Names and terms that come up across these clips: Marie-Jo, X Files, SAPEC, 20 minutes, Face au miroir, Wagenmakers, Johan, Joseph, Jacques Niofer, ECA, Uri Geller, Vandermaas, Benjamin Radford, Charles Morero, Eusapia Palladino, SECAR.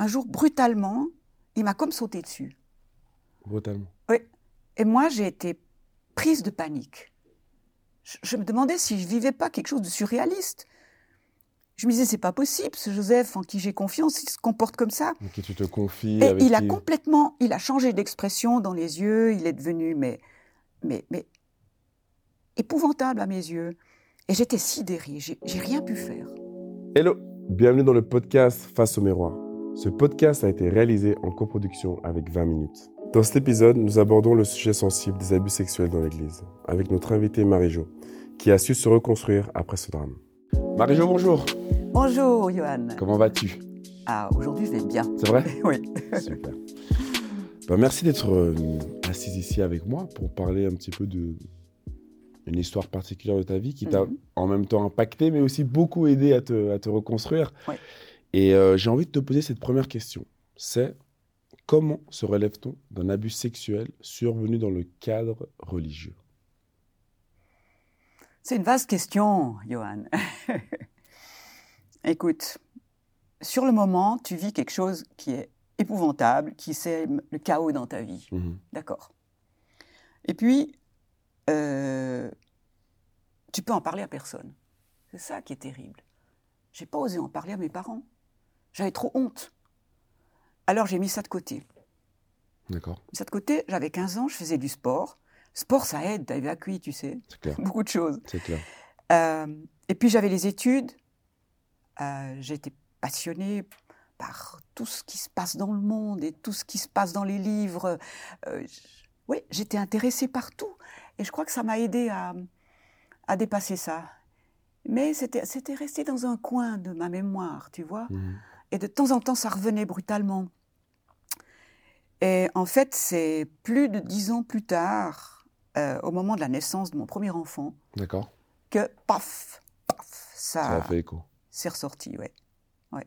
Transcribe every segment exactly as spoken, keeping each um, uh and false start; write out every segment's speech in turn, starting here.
un jour, brutalement, il m'a comme sauté dessus. Brutalement. Oui. Et moi, j'ai été prise de panique. Je, je me demandais si je ne vivais pas quelque chose de surréaliste. Je me disais, c'est pas possible, ce Joseph en qui j'ai confiance, il se comporte comme ça. En qui tu te confies. Et avec il qui... a complètement, il a changé d'expression dans les yeux, il est devenu, mais, mais, mais épouvantable à mes yeux. Et j'étais sidérée, j'ai, j'ai rien pu faire. Hello, bienvenue dans le podcast Face au miroir. Ce podcast a été réalisé en coproduction avec vingt minutes. Dans cet épisode, nous abordons le sujet sensible des abus sexuels dans l'Église, avec notre invitée Marie-Jo, qui a su se reconstruire après ce drame. Marie-Jo, bonjour. Bonjour, Johan. Comment vas-tu ? Ah, aujourd'hui, je vais bien. C'est vrai ? Oui. Super. Ben, merci d'être euh, assise ici avec moi pour parler un petit peu d'une histoire particulière de ta vie qui t'a mm-hmm. en même temps impacté, mais aussi beaucoup aidé à te, à te reconstruire. Oui. Et euh, j'ai envie de te poser cette première question. C'est comment se relève-t-on d'un abus sexuel survenu dans le cadre religieux ? C'est une vaste question, Johan. Écoute, sur le moment, tu vis quelque chose qui est épouvantable, qui sème le chaos dans ta vie. Mmh. D'accord. Et puis, euh, tu peux en parler à personne. C'est ça qui est terrible. J'ai pas osé en parler à mes parents. J'avais trop honte. Alors, j'ai mis ça de côté. D'accord. Mis ça de côté, j'avais quinze ans, je faisais du sport. Sport, ça aide à évacuer, tu sais. C'est clair. Beaucoup de choses. C'est clair. Euh, et puis, j'avais les études. Euh, j'étais passionnée par tout ce qui se passe dans le monde et tout ce qui se passe dans les livres. Euh, oui, j'étais intéressée par tout. Et je crois que ça m'a aidée à, à dépasser ça. Mais c'était, c'était resté dans un coin de ma mémoire, tu vois. Mmh. Et de temps en temps, ça revenait brutalement. Et en fait, c'est plus de dix ans plus tard, euh, au moment de la naissance de mon premier enfant, d'accord, que paf, paf, ça, ça a fait écho. C'est ressorti, ouais. ouais.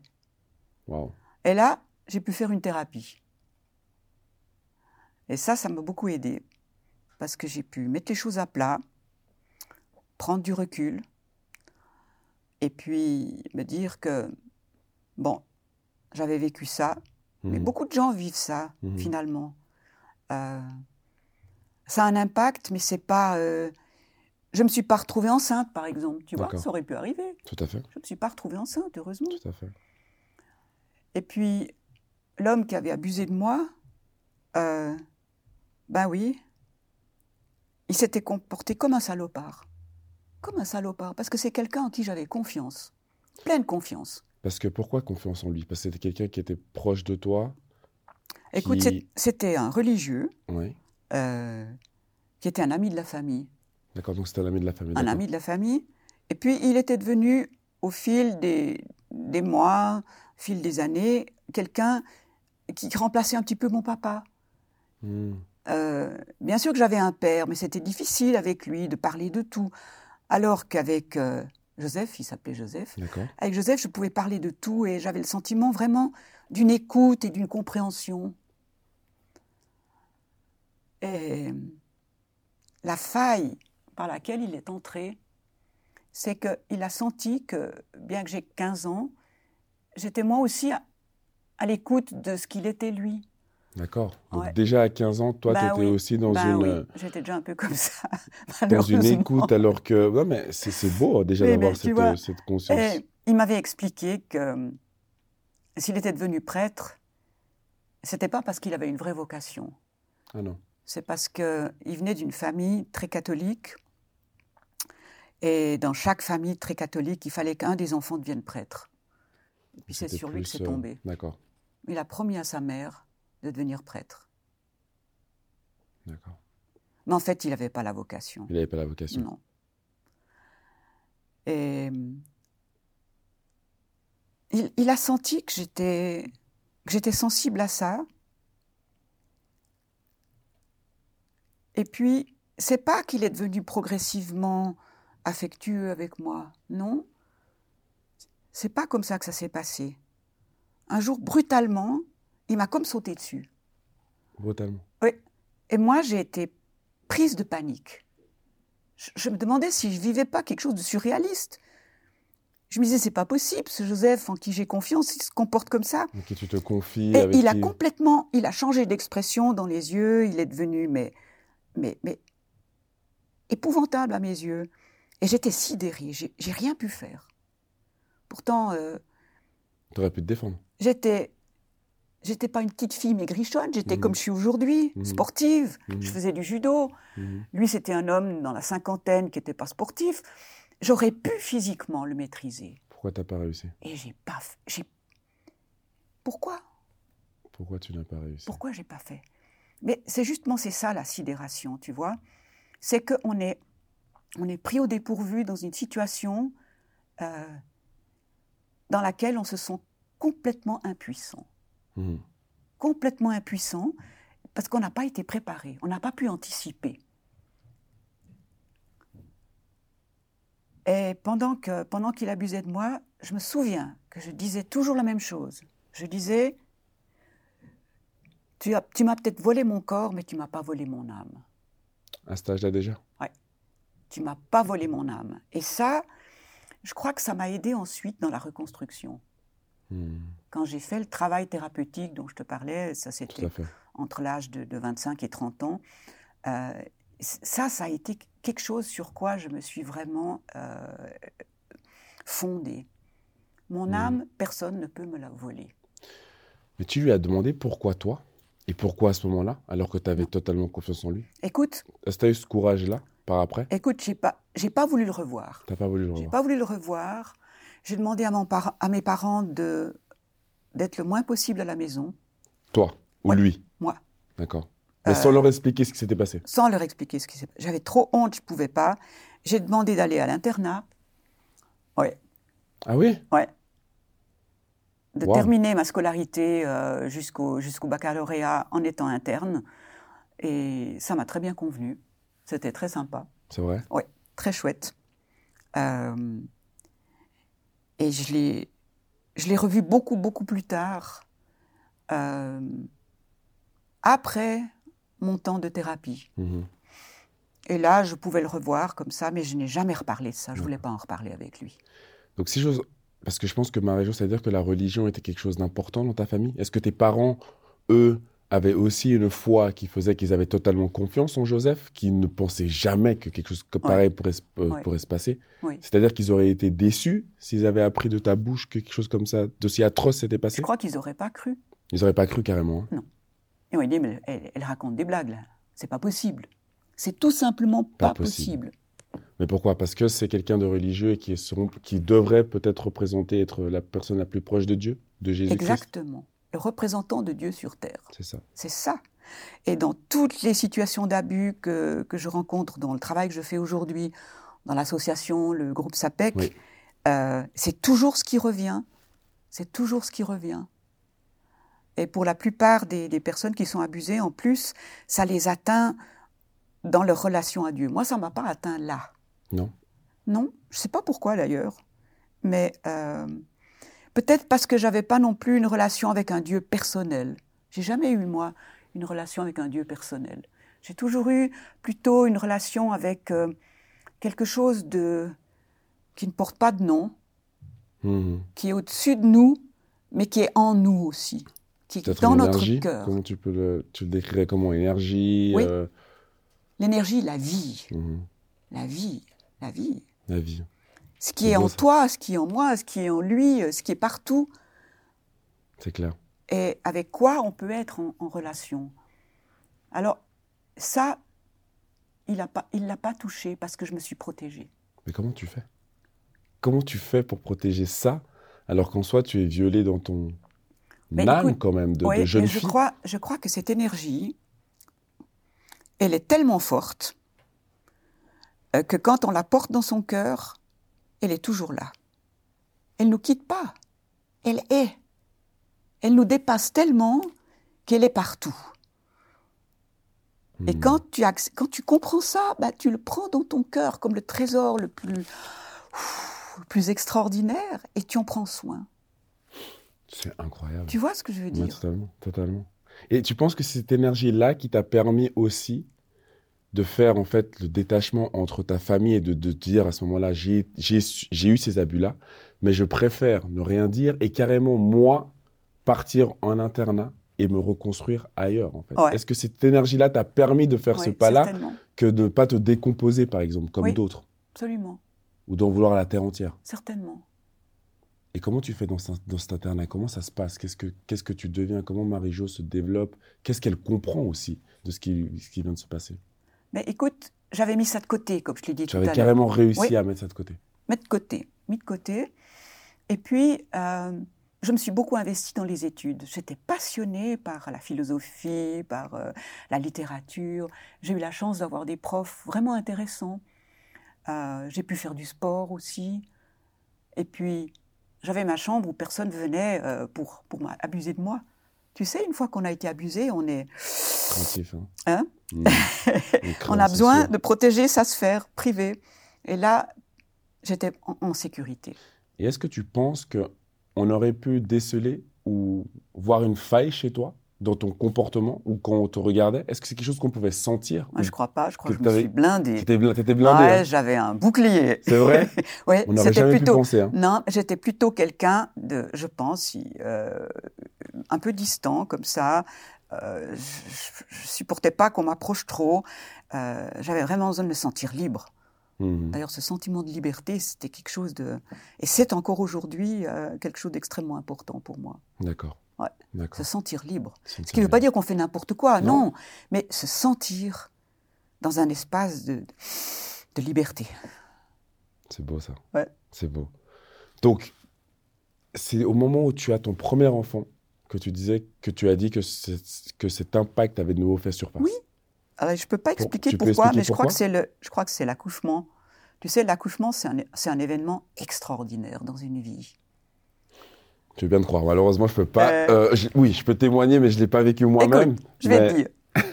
Wow. Et là, j'ai pu faire une thérapie. Et ça, ça m'a beaucoup aidée, parce que j'ai pu mettre les choses à plat, prendre du recul, et puis me dire que, bon, j'avais vécu ça, mmh. mais beaucoup de gens vivent ça, mmh. finalement. Euh, ça a un impact, mais c'est pas... Euh, Je ne me suis pas retrouvée enceinte, par exemple. Tu D'accord. vois, ça aurait pu arriver. Tout à fait. Je ne me suis pas retrouvée enceinte, heureusement. Tout à fait. Et puis, l'homme qui avait abusé de moi, euh, ben oui, il s'était comporté comme un salopard. Comme un salopard, parce que c'est quelqu'un en qui j'avais confiance. Pleine confiance. Parce que pourquoi confiance en lui ? Parce que c'était quelqu'un qui était proche de toi. Écoute, qui... c'était un religieux, oui. euh, qui était un ami de la famille. D'accord, donc c'était un ami de la famille. Un ami de la famille. Et puis, il était devenu, au fil des, des mois, au fil des années, quelqu'un qui remplaçait un petit peu mon papa. Mmh. Euh, bien sûr que j'avais un père, mais c'était difficile avec lui de parler de tout. Alors qu'avec euh, Joseph, il s'appelait Joseph, d'accord. avec Joseph, je pouvais parler de tout et j'avais le sentiment vraiment d'une écoute et d'une compréhension. Et la faille par laquelle il est entré, c'est qu'il a senti que, bien que j'ai quinze ans, j'étais moi aussi à, à l'écoute de ce qu'il était lui. D'accord. Donc ouais. déjà à quinze ans, toi, ben tu étais oui. aussi dans ben une... Oui. J'étais déjà un peu comme ça, dans une écoute, alors que... Non, mais c'est, c'est beau déjà mais d'avoir ben, cette, vois, cette conscience. Et il m'avait expliqué que s'il était devenu prêtre, c'était pas parce qu'il avait une vraie vocation. Ah non. C'est parce qu'il venait d'une famille très catholique. Et dans chaque famille très catholique, il fallait qu'un des enfants devienne prêtre. Et puis C'était c'est sur lui que c'est tombé. Euh, d'accord. Il a promis à sa mère de devenir prêtre. D'accord. Mais en fait, il n'avait pas la vocation. Il n'avait pas la vocation. Non. Et il, il a senti que j'étais, que j'étais sensible à ça. Et puis, c'est pas qu'il est devenu progressivement affectueux avec moi, non. C'est pas comme ça que ça s'est passé. Un jour, brutalement, il m'a comme sauté dessus. Brutalement. Oui. Et moi, j'ai été prise de panique. Je, je me demandais si je vivais pas quelque chose de surréaliste. Je me disais, c'est pas possible, ce Joseph en qui j'ai confiance, il se comporte comme ça. Et qui tu te confies et avec il qui... a complètement, il a changé d'expression dans les yeux, il est devenu, mais, mais, mais épouvantable à mes yeux. Et j'étais sidérée, j'ai, j'ai rien pu faire. Pourtant... Euh, tu aurais pu te défendre. J'étais, j'étais pas une petite fille maigrichonne, j'étais mmh. comme je suis aujourd'hui, mmh. sportive, mmh. je faisais du judo. Mmh. Lui, c'était un homme dans la cinquantaine qui n'était pas sportif. J'aurais pu physiquement le maîtriser. Pourquoi tu n'as pas réussi ? Et j'ai pas fait. J'ai... Pourquoi ? Pourquoi tu n'as pas réussi ? Pourquoi je n'ai pas fait ? Mais c'est justement c'est ça la sidération, tu vois. C'est qu'on est, on est pris au dépourvu dans une situation euh, dans laquelle on se sent complètement impuissant. Mmh. Complètement impuissant parce qu'on n'a pas été préparé, on n'a pas pu anticiper. Et pendant, que, pendant qu'il abusait de moi, je me souviens que je disais toujours la même chose. Je disais, tu, as, tu m'as peut-être volé mon corps, mais tu ne m'as pas volé mon âme. À cet âge-là déjà ? Oui. Tu ne m'as pas volé mon âme. Et ça, je crois que ça m'a aidée ensuite dans la reconstruction. Mmh. Quand j'ai fait le travail thérapeutique dont je te parlais, ça c'était entre l'âge de, de vingt-cinq et trente ans, euh, ça, ça a été quelque chose sur quoi je me suis vraiment euh, fondée. Mon mmh. âme, personne ne peut me la voler. Mais tu lui as demandé pourquoi toi ? Et pourquoi à ce moment-là, alors que tu avais totalement confiance en lui ? Écoute... Est-ce que tu as eu ce courage-là, par après ? Écoute, j'ai pas, j'ai pas voulu le revoir. Tu n'as pas voulu le revoir ? J'ai pas voulu le revoir. J'ai demandé à, mon par- à mes parents de, d'être le moins possible à la maison. Toi ou ouais, lui ? Moi. D'accord. Mais sans euh, leur expliquer ce qui s'était passé. Sans leur expliquer ce qui s'était passé. J'avais trop honte, je ne pouvais pas. J'ai demandé d'aller à l'internat. Oui. Ah oui ? Oui. De wow. terminer ma scolarité euh, jusqu'au, jusqu'au baccalauréat en étant interne. Et ça m'a très bien convenu. C'était très sympa. C'est vrai ? Oui, très chouette. Euh, et je l'ai, je l'ai revu beaucoup, beaucoup plus tard. Euh, après... mon temps de thérapie. Mmh. Et là, je pouvais le revoir comme ça, mais je n'ai jamais reparlé de ça. Je ne mmh. voulais pas en reparler avec lui. Donc, si j'ose... Parce que je pense que, Marie-Jo, ça veut dire que la religion était quelque chose d'important dans ta famille. Est-ce que tes parents, eux, avaient aussi une foi qui faisait qu'ils avaient totalement confiance en Joseph, qu'ils ne pensaient jamais que quelque chose que pareil ouais. pourrait, euh, ouais. pourrait se passer ouais. C'est-à-dire qu'ils auraient été déçus s'ils avaient appris de ta bouche que quelque chose comme ça, d'aussi atroce, s'était passé ? Je crois qu'ils n'auraient pas cru. Ils n'auraient pas cru, carrément. Hein. Non. Et on dit, mais elle, elle raconte des blagues, là. C'est pas possible. C'est tout simplement pas, pas possible. possible. Mais pourquoi ? Parce que c'est quelqu'un de religieux et qui, seront, qui devrait peut-être représenter, être la personne la plus proche de Dieu, de Jésus-Christ. Exactement. Le représentant de Dieu sur terre. C'est ça. C'est ça. Et dans toutes les situations d'abus que, que je rencontre, dans le travail que je fais aujourd'hui, dans l'association, le groupe SAPEC, oui. euh, c'est toujours ce qui revient. C'est toujours ce qui revient. Et pour la plupart des, des personnes qui sont abusées, en plus, ça les atteint dans leur relation à Dieu. Moi, ça ne m'a pas atteint là. Non. Non, je ne sais pas pourquoi d'ailleurs. Mais euh, peut-être parce que je n'avais pas non plus une relation avec un Dieu personnel. Je n'ai jamais eu, moi, une relation avec un Dieu personnel. J'ai toujours eu plutôt une relation avec euh, quelque chose de, qui ne porte pas de nom, mmh. qui est au-dessus de nous, mais qui est en nous aussi. Qui est dans notre cœur. Comment tu peux le, tu le décrirais comment ? Énergie oui. euh... L'énergie, la vie. Mmh. La vie, la vie. La vie. Ce qui c'est est en ça. Toi, ce qui est en moi, ce qui est en lui, ce qui est partout. C'est clair. Et avec quoi on peut être en, en relation ? Alors, ça, il a pas, il l'a pas touché parce que je me suis protégée. Mais comment tu fais ? Comment tu fais pour protéger ça alors qu'en soi, tu es violée dans ton... Mais l'âme, écoute, quand même, de, ouais, de jeune je fille. Crois, je crois que cette énergie, elle est tellement forte euh, que quand on la porte dans son cœur, elle est toujours là. Elle ne nous quitte pas. Elle est. Elle nous dépasse tellement qu'elle est partout. Mmh. Et quand tu, acc- quand tu comprends ça, bah, tu le prends dans ton cœur comme le trésor le plus, ouf, le plus extraordinaire et tu en prends soin. C'est incroyable. Tu vois ce que je veux dire ? Ouais, totalement, totalement. Et tu penses que c'est cette énergie-là qui t'a permis aussi de faire en fait le détachement entre ta famille et de, de dire à ce moment-là, j'ai, j'ai, j'ai eu ces abus-là, mais je préfère ne rien dire et carrément, moi, partir en internat et me reconstruire ailleurs, en fait. Ouais. Est-ce que cette énergie-là t'a permis de faire ouais, ce pas-là que de ne pas te décomposer, par exemple, comme oui, d'autres? Absolument. Ou d'en vouloir la terre entière? Certainement. Et comment tu fais dans, ce, dans cet internat? Comment ça se passe? Qu'est-ce que, qu'est-ce que tu deviens? Comment Marie-Jo se développe? Qu'est-ce qu'elle comprend aussi de ce qui, ce qui vient de se passer? Mais écoute, j'avais mis ça de côté, comme je l'ai dit j'avais tout à l'heure. J'avais carrément réussi oui. à mettre ça de côté. Mettre de côté, mis de côté. Et puis, euh, je me suis beaucoup investie dans les études. J'étais passionnée par la philosophie, par euh, la littérature. J'ai eu la chance d'avoir des profs vraiment intéressants. Euh, j'ai pu faire du sport aussi. Et puis, j'avais ma chambre où personne venait euh, pour, pour abuser de moi. Tu sais, une fois qu'on a été abusé, on est... Craintif, hein, hein mmh. On, craint, on a besoin de protéger sa sphère privée. Et là, j'étais en, en sécurité. Et est-ce que tu penses qu'on aurait pu déceler ou voir une faille chez toi, dans ton comportement, ou quand on te regardait? Est-ce que c'est quelque chose qu'on pouvait sentir? Moi, ou... Je ne crois pas. Je crois que, que je me suis blindée. Tu étais blindée? Ouais, hein. J'avais un bouclier. C'est vrai? Oui, on n'aurait jamais plutôt... pu penser. Hein. Non, j'étais plutôt quelqu'un de, je pense, euh, un peu distant, comme ça. Euh, je ne supportais pas qu'on m'approche trop. Euh, j'avais vraiment besoin de me sentir libre. Mmh. D'ailleurs, ce sentiment de liberté, c'était quelque chose de... Et c'est encore aujourd'hui euh, quelque chose d'extrêmement important pour moi. D'accord. Ouais. D'accord. Se sentir libre. C'est ce qui ne veut pas dire qu'on fait n'importe quoi, non. non. Mais se sentir dans un espace de, de liberté. C'est beau, ça. Ouais. C'est beau. Donc, c'est au moment où tu as ton premier enfant que tu disais, que tu as dit que, que cet impact avait de nouveau fait surface. Oui. Alors, je ne peux pas expliquer Pour, pourquoi, expliquer mais pourquoi je, crois que c'est le, je crois que c'est l'accouchement. Tu sais, l'accouchement, c'est un, c'est un événement extraordinaire dans une vie. Tu veux bien te croire. Malheureusement, je ne peux pas. Euh... Euh, je, oui, je peux témoigner, mais je ne l'ai pas vécu moi-même. Écoute, je vais mais... te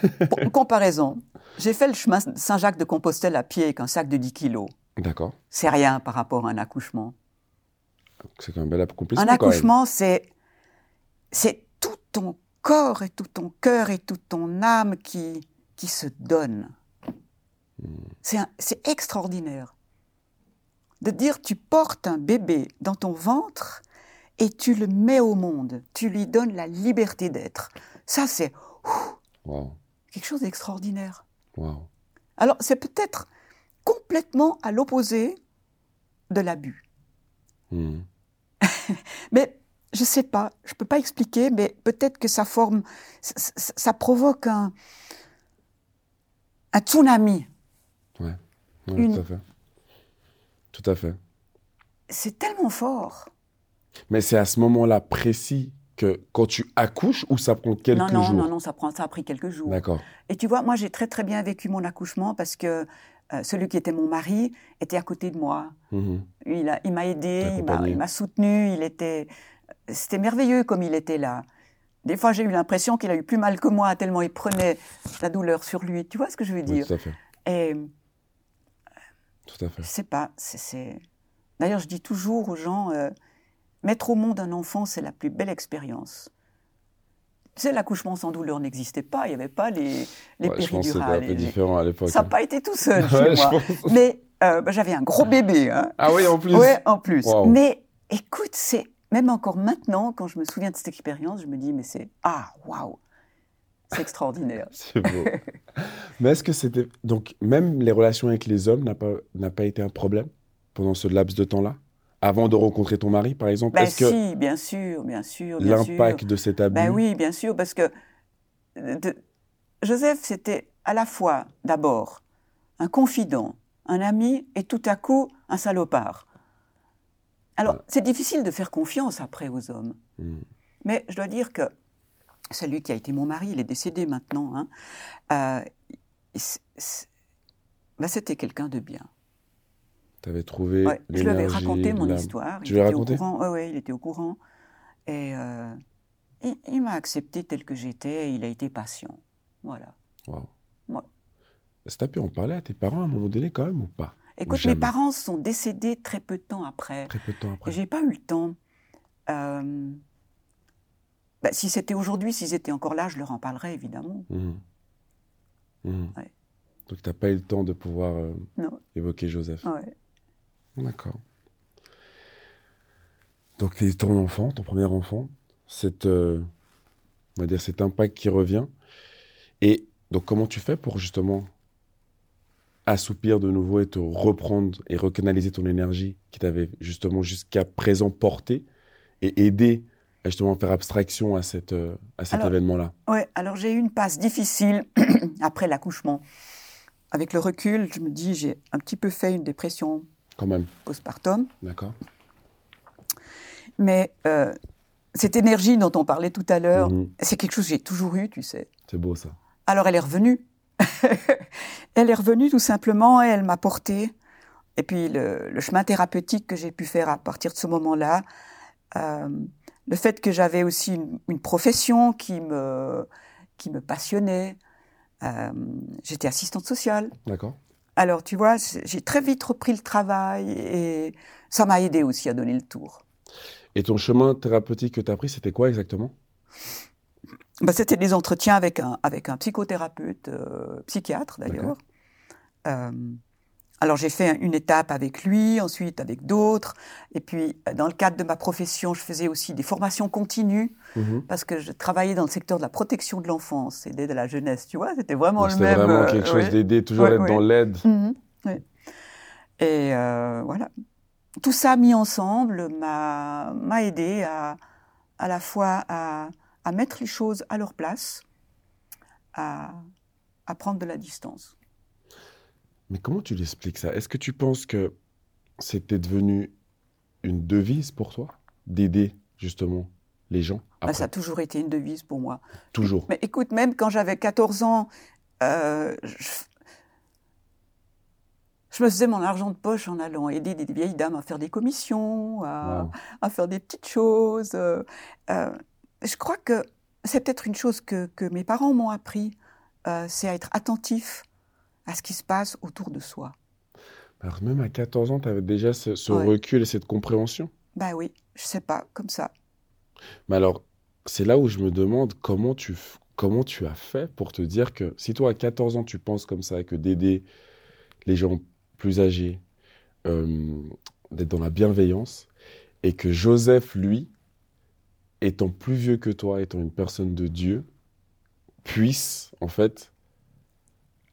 dire. Pour, comparaison, j'ai fait le chemin Saint-Jacques de Compostelle à pied avec un sac de dix kilos. D'accord. C'est rien par rapport à un accouchement. C'est quand même belle accomplissement. Un accouchement, c'est, c'est tout ton corps et tout ton cœur et toute ton âme qui... qui se donne. C'est, un, c'est extraordinaire. De dire, tu portes un bébé dans ton ventre et tu le mets au monde. Tu lui donnes la liberté d'être. Ça, c'est ouf, wow. quelque chose d'extraordinaire. Wow. Alors, c'est peut-être complètement à l'opposé de l'abus. Mmh. Mais je ne sais pas, je ne peux pas expliquer, mais peut-être que ça forme, ça, ça, ça provoque un... Un tsunami. Ouais, ouais Une... tout à fait. Tout à fait. C'est tellement fort. Mais c'est à ce moment-là précis que quand tu accouches ou ça prend quelques non, non, jours. Non, non, non, ça prend, ça a pris quelques jours. D'accord. Et tu vois, moi j'ai très très bien vécu mon accouchement parce que euh, celui qui était mon mari était à côté de moi. Mmh. Il a, il m'a aidée, il m'a, il m'a soutenue. Il était, c'était merveilleux comme il était là. Des fois, j'ai eu l'impression qu'il a eu plus mal que moi, tellement il prenait la douleur sur lui. Tu vois ce que je veux dire? Oui, tout à fait. Et... Tout à fait. Je ne sais pas. C'est, c'est... D'ailleurs, je dis toujours aux gens, euh, mettre au monde un enfant, c'est la plus belle expérience. Tu sais, l'accouchement sans douleur n'existait pas. Il n'y avait pas les, les ouais, péridurales. Je pense que c'était un peu différent à l'époque. Ça n'a hein. pas été tout seul chez ouais, moi. Pense... Mais euh, bah, j'avais un gros bébé. Hein. Ah oui, en plus? Oui, en plus. Wow. Mais écoute, c'est... Même encore maintenant, quand je me souviens de cette expérience, je me dis, mais c'est... Ah, waouh! C'est extraordinaire. C'est beau. Mais est-ce que c'était... Donc, même les relations avec les hommes n'a pas, n'a pas été un problème pendant ce laps de temps-là? Avant de rencontrer ton mari, par exemple? Ben est-ce si, que bien sûr, bien sûr, bien l'impact sûr. L'impact de cet abus? Ben oui, bien sûr, parce que... De... Joseph, c'était à la fois, d'abord, un confident, un ami, et tout à coup, un salopard. Alors, c'est difficile de faire confiance après aux hommes. Mmh. Mais je dois dire que celui qui a été mon mari, il est décédé maintenant, hein, euh, c'est, c'est, ben c'était quelqu'un de bien. Tu avais trouvé ouais, l'énergie... Je lui avais raconté mon la... histoire. Tu l'as raconté ? Oui, ouais, il était au courant. Et euh, il, il m'a accepté tel que j'étais, et il a été patient. Voilà. Wow. Ouais. Est-ce que tu as pu en parler à tes parents à un moment donné quand même ou pas ? Écoute, mes parents sont décédés très peu de temps après. Très peu de temps après. J'ai pas eu le temps. Euh... Bah, si c'était aujourd'hui, s'ils étaient encore là, je leur en parlerais évidemment. Mmh. Mmh. Ouais. Donc, tu n'as pas eu le temps de pouvoir euh, évoquer Joseph. Ouais. D'accord. Donc, t'es ton enfant, ton premier enfant, cette, euh, on va dire cet impact qui revient. Et donc, comment tu fais pour justement assoupir de nouveau et te reprendre et recanaliser ton énergie qui t'avait justement jusqu'à présent portée et aider à justement faire abstraction à, cette, à cet alors, événement-là? Oui, alors j'ai eu une passe difficile après l'accouchement. Avec le recul, je me dis, j'ai un petit peu fait une dépression quand même postpartum. D'accord. Mais euh, cette énergie dont on parlait tout à l'heure, mmh. c'est quelque chose que j'ai toujours eu, tu sais. C'est beau ça. Alors elle est revenue. Elle est revenue tout simplement et elle m'a portée. Et puis le, le chemin thérapeutique que j'ai pu faire à partir de ce moment-là, euh, le fait que j'avais aussi une, une profession qui me, qui me passionnait. Euh, j'étais assistante sociale. D'accord. Alors tu vois, j'ai très vite repris le travail et ça m'a aidée aussi à donner le tour. Et ton chemin thérapeutique que tu as pris, c'était quoi exactement ? Ben, c'était des entretiens avec un, avec un psychothérapeute, euh, psychiatre d'ailleurs. Euh, alors j'ai fait une étape avec lui, ensuite avec d'autres. Et puis dans le cadre de ma profession, je faisais aussi des formations continues mmh. parce que je travaillais dans le secteur de la protection de l'enfance et de la jeunesse, tu vois. C'était vraiment Donc, le c'était même... C'était vraiment quelque euh, chose ouais. d'aider, toujours ouais, être ouais. dans l'aide. Mmh, ouais. Et euh, voilà. Tout ça mis ensemble m'a, m'a aidée à, à la fois à... à mettre les choses à leur place, à, à prendre de la distance. Mais comment tu l'expliques ça ? Est-ce que tu penses que c'était devenu une devise pour toi, d'aider justement les gens après ? Ah, ça a toujours été une devise pour moi. Toujours. Mais écoute, même quand j'avais quatorze ans, euh, je, je me faisais mon argent de poche en allant aider des vieilles dames à faire des commissions, à, wow. à faire des petites choses... Euh, euh, Je crois que c'est peut-être une chose que, que mes parents m'ont appris, euh, c'est à être attentif à ce qui se passe autour de soi. Alors même à quatorze ans, tu avais déjà ce, ce ouais. recul et cette compréhension ? Ben oui, je sais pas, comme ça. Mais alors, c'est là où je me demande comment tu, comment tu as fait pour te dire que si toi à quatorze ans tu penses comme ça, que d'aider les gens plus âgés, euh, d'être dans la bienveillance, et que Joseph, lui, étant plus vieux que toi, étant une personne de Dieu, puisse, en fait,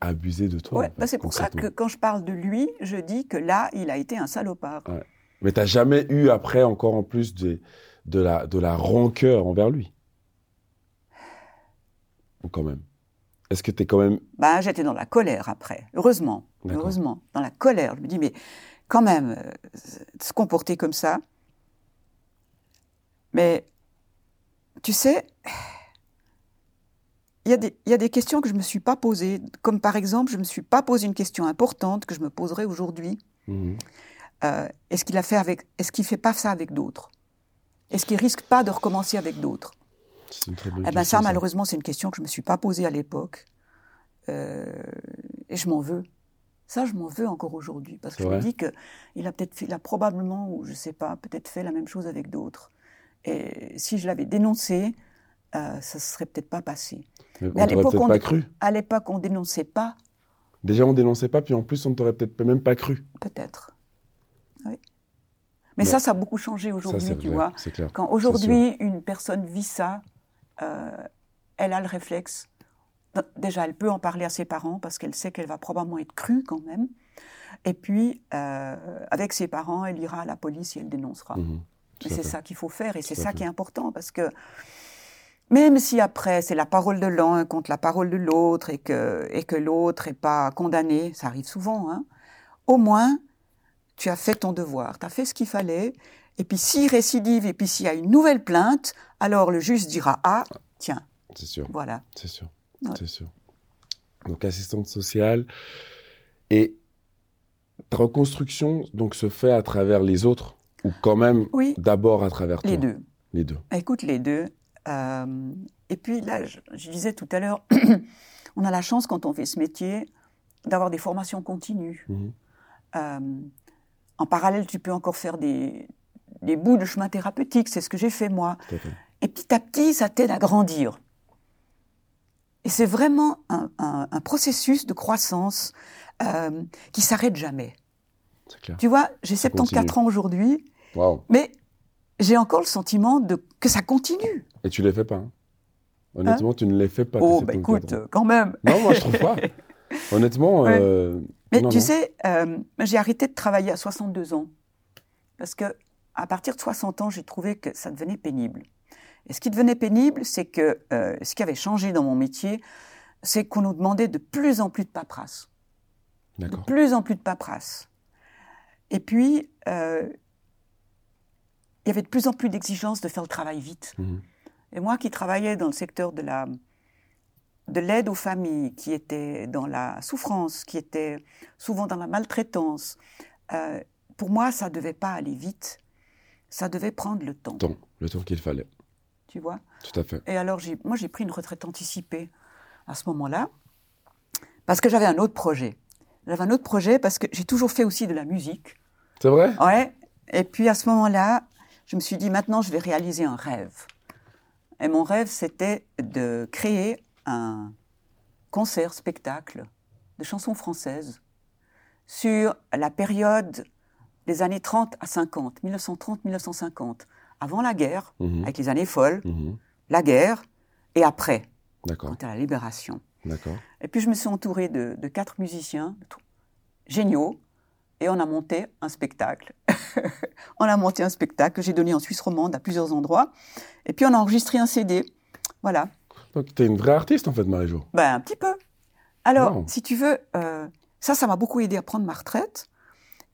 abuser de toi. Ouais, en fait, bah c'est pour ça que quand je parle de lui, je dis que là, il a été un salopard. Ouais. Mais tu n'as jamais eu, après, encore en plus, de, de, la, de la rancœur envers lui ? Ou quand même ? Est-ce que tu es quand même... Bah, j'étais dans la colère, après. Heureusement. D'accord. Heureusement. Dans la colère. Je me dis, mais quand même, euh, se comporter comme ça... Mais... Tu sais, il y, y a des questions que je ne me suis pas posées. Comme par exemple, je ne me suis pas posé une question importante que je me poserai aujourd'hui. Mmh. Euh, est-ce qu'il a fait avec, est-ce qu'il ne fait pas ça avec d'autres ? Est-ce qu'il ne risque pas de recommencer avec d'autres ? C'est une très bonne eh ben, question. Ça, malheureusement, c'est une question que je ne me suis pas posée à l'époque. Euh, et je m'en veux. Ça, je m'en veux encore aujourd'hui. Parce que c'est je vrai. me dis qu'il a, peut-être fait, il a probablement, ou je ne sais pas, peut-être fait la même chose avec d'autres. Et si je l'avais dénoncé, euh, ça ne serait peut-être pas passé. Mais Mais on ne t'aurait peut-être on, pas cru. À l'époque, on ne dénonçait pas. Déjà, on ne dénonçait pas, puis en plus, on ne t'aurait peut-être même pas cru. Peut-être, oui. Mais ouais. ça, ça a beaucoup changé aujourd'hui, ça, tu vrai. vois. C'est clair. Quand aujourd'hui, une personne vit ça, euh, elle a le réflexe. Déjà, elle peut en parler à ses parents, parce qu'elle sait qu'elle va probablement être crue quand même. Et puis, euh, avec ses parents, elle ira à la police et elle dénoncera. Mmh. Et c'est ça qu'il faut faire, et c'est ça qui est important, parce que même si après c'est la parole de l'un contre la parole de l'autre, et que, et que l'autre n'est pas condamné, ça arrive souvent, hein, au moins tu as fait ton devoir, tu as fait ce qu'il fallait, et puis s'il récidive, et puis s'il y a une nouvelle plainte, alors le juge dira « Ah, tiens ». C'est sûr, voilà. c'est sûr, ouais. c'est sûr. Donc assistante sociale, et ta reconstruction donc, se fait à travers les autres ? Ou quand même, oui. d'abord à travers les toi deux. Les deux. Écoute, les deux. Euh, et puis là, je, je disais tout à l'heure, on a la chance quand on fait ce métier d'avoir des formations continues. Mmh. Euh, en parallèle, tu peux encore faire des, des bouts de chemin thérapeutique, c'est ce que j'ai fait moi. Tout à fait. Et petit à petit, ça t'aide à grandir. Et c'est vraiment un, un, un processus de croissance euh, qui ne s'arrête jamais. C'est clair. Tu vois, j'ai soixante-quatorze ans aujourd'hui, wow. mais j'ai encore le sentiment de, que ça continue. Et tu ne les fais pas hein. Honnêtement, hein? Tu ne les fais pas. Oh, bah écoute, euh, quand même. Non, moi, je trouve pas. Honnêtement... Ouais. Euh, mais non, tu non. sais, euh, j'ai arrêté de travailler à soixante-deux ans. Parce qu'à partir de soixante ans, j'ai trouvé que ça devenait pénible. Et ce qui devenait pénible, c'est que euh, ce qui avait changé dans mon métier, c'est qu'on nous demandait de plus en plus de paperasse. D'accord. De plus en plus de paperasse. Et puis, euh, il y avait de plus en plus d'exigences de faire le travail vite. Mmh. Et moi qui travaillais dans le secteur de, la, de l'aide aux familles, qui était dans la souffrance, qui était souvent dans la maltraitance, euh, pour moi, ça ne devait pas aller vite. Ça devait prendre le temps. Temps, le temps qu'il fallait. Tu vois ? Tout à fait. Et alors, j'ai, moi, j'ai pris une retraite anticipée à ce moment-là, parce que j'avais un autre projet. J'avais un autre projet parce que j'ai toujours fait aussi de la musique. C'est vrai ? Ouais. Et puis, à ce moment-là, je me suis dit, maintenant, je vais réaliser un rêve. Et mon rêve, c'était de créer un concert, spectacle de chansons françaises sur la période des années trente à cinquante, mille neuf cent trente à mille neuf cent cinquante. Avant la guerre, mmh. avec les années folles, mmh. la guerre, et après, D'accord. quand à la libération. D'accord. Et puis je me suis entourée de, de quatre musiciens géniaux, et on a monté un spectacle. on a monté un spectacle que j'ai donné en Suisse romande à plusieurs endroits, et puis on a enregistré un C D, voilà. Donc tu es une vraie artiste en fait, Marie-Jo. Ben un petit peu. Alors, wow. si tu veux, euh, ça, ça m'a beaucoup aidée à prendre ma retraite,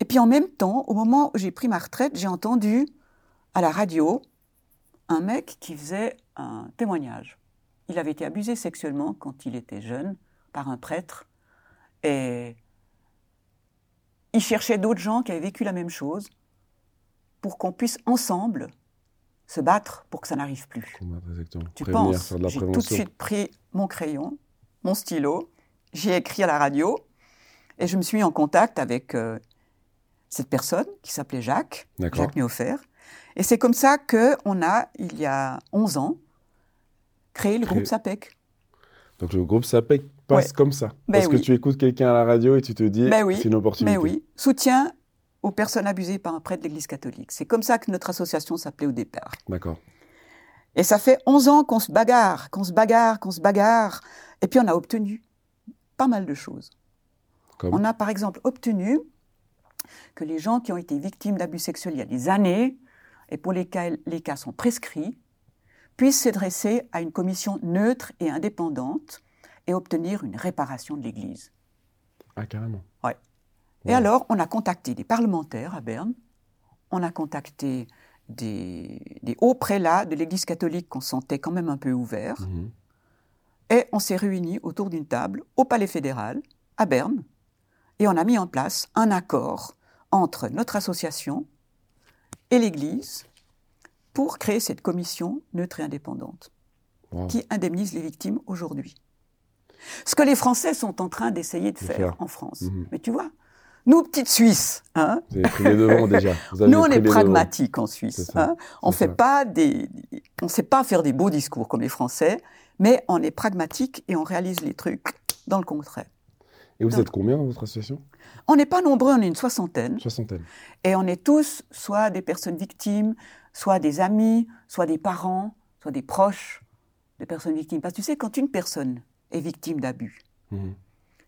et puis en même temps, au moment où j'ai pris ma retraite, j'ai entendu... à la radio, un mec qui faisait un témoignage. Il avait été abusé sexuellement quand il était jeune par un prêtre et il cherchait d'autres gens qui avaient vécu la même chose pour qu'on puisse ensemble se battre pour que ça n'arrive plus. Tu Prévenir, penses, faire de la j'ai prévention. Tout de suite pris mon crayon, mon stylo, j'ai écrit à la radio et je me suis mis en contact avec euh, cette personne qui s'appelait Jacques, D'accord. Jacques Niofer. Et c'est comme ça qu'on a, il y a onze ans, créé le Cré... groupe SAPEC. Donc le groupe SAPEC passe ouais. comme ça. Ben parce oui. que tu écoutes quelqu'un à la radio et tu te dis, ben oui. c'est une opportunité. Ben oui, soutien aux personnes abusées par un prêtre de l'Église catholique. C'est comme ça que notre association s'appelait au départ. D'accord. Et ça fait onze ans qu'on se bagarre, qu'on se bagarre, qu'on se bagarre. Et puis on a obtenu pas mal de choses. Comme? On a par exemple obtenu que les gens qui ont été victimes d'abus sexuels il y a des années... et pour lesquels les cas sont prescrits, puissent s'adresser à une commission neutre et indépendante et obtenir une réparation de l'Église. Ah, carrément. Oui. Ouais. Et alors, on a contacté des parlementaires à Berne, on a contacté des, des hauts prélats de l'Église catholique qu'on sentait quand même un peu ouverts, mmh. et on s'est réunis autour d'une table au Palais fédéral, à Berne, et on a mis en place un accord entre notre association et l'Église pour créer cette commission neutre et indépendante wow. qui indemnise les victimes aujourd'hui. Ce que les Français sont en train d'essayer de, de faire, faire en France. Mm-hmm. Mais tu vois, nous, petites Suisses, hein, vous avez pris les devants déjà. Vous avez nous, on est pragmatiques en Suisse. Hein. On fait pas des, on sait pas faire des beaux discours comme les Français, mais on est pragmatique et on réalise les trucs dans le concret. Et vous Donc, êtes combien dans votre association ? On n'est pas nombreux, on est une soixantaine. Soixantaine. Et on est tous soit des personnes victimes, soit des amis, soit des parents, soit des proches de personnes victimes. Parce que tu sais, quand une personne est victime d'abus, mmh.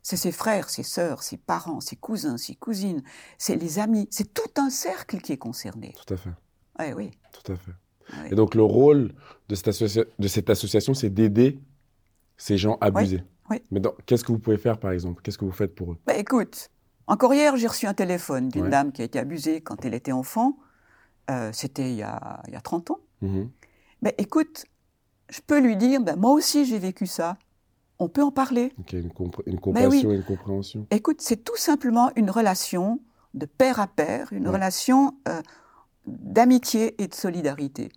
c'est ses frères, ses sœurs, ses parents, ses cousins, ses cousines, c'est les amis, c'est tout un cercle qui est concerné. Tout à fait. Ouais, oui, tout à fait. Ouais. Et donc le rôle de cette, associa- de cette association, c'est d'aider ces gens abusés. Ouais. Oui. Mais donc, qu'est-ce que vous pouvez faire, par exemple ? Qu'est-ce que vous faites pour eux ? Bah, écoute, encore hier, j'ai reçu un téléphone d'une ouais. dame qui a été abusée quand elle était enfant. Euh, c'était il y a, il y a trente ans. Mm-hmm. Bah, écoute, je peux lui dire, bah, moi aussi, j'ai vécu ça. On peut en parler. Donc, il y a une, compr- une compassion bah, oui. et une compréhension. Écoute, c'est tout simplement une relation de pair à pair, une ouais. relation euh, d'amitié et de solidarité.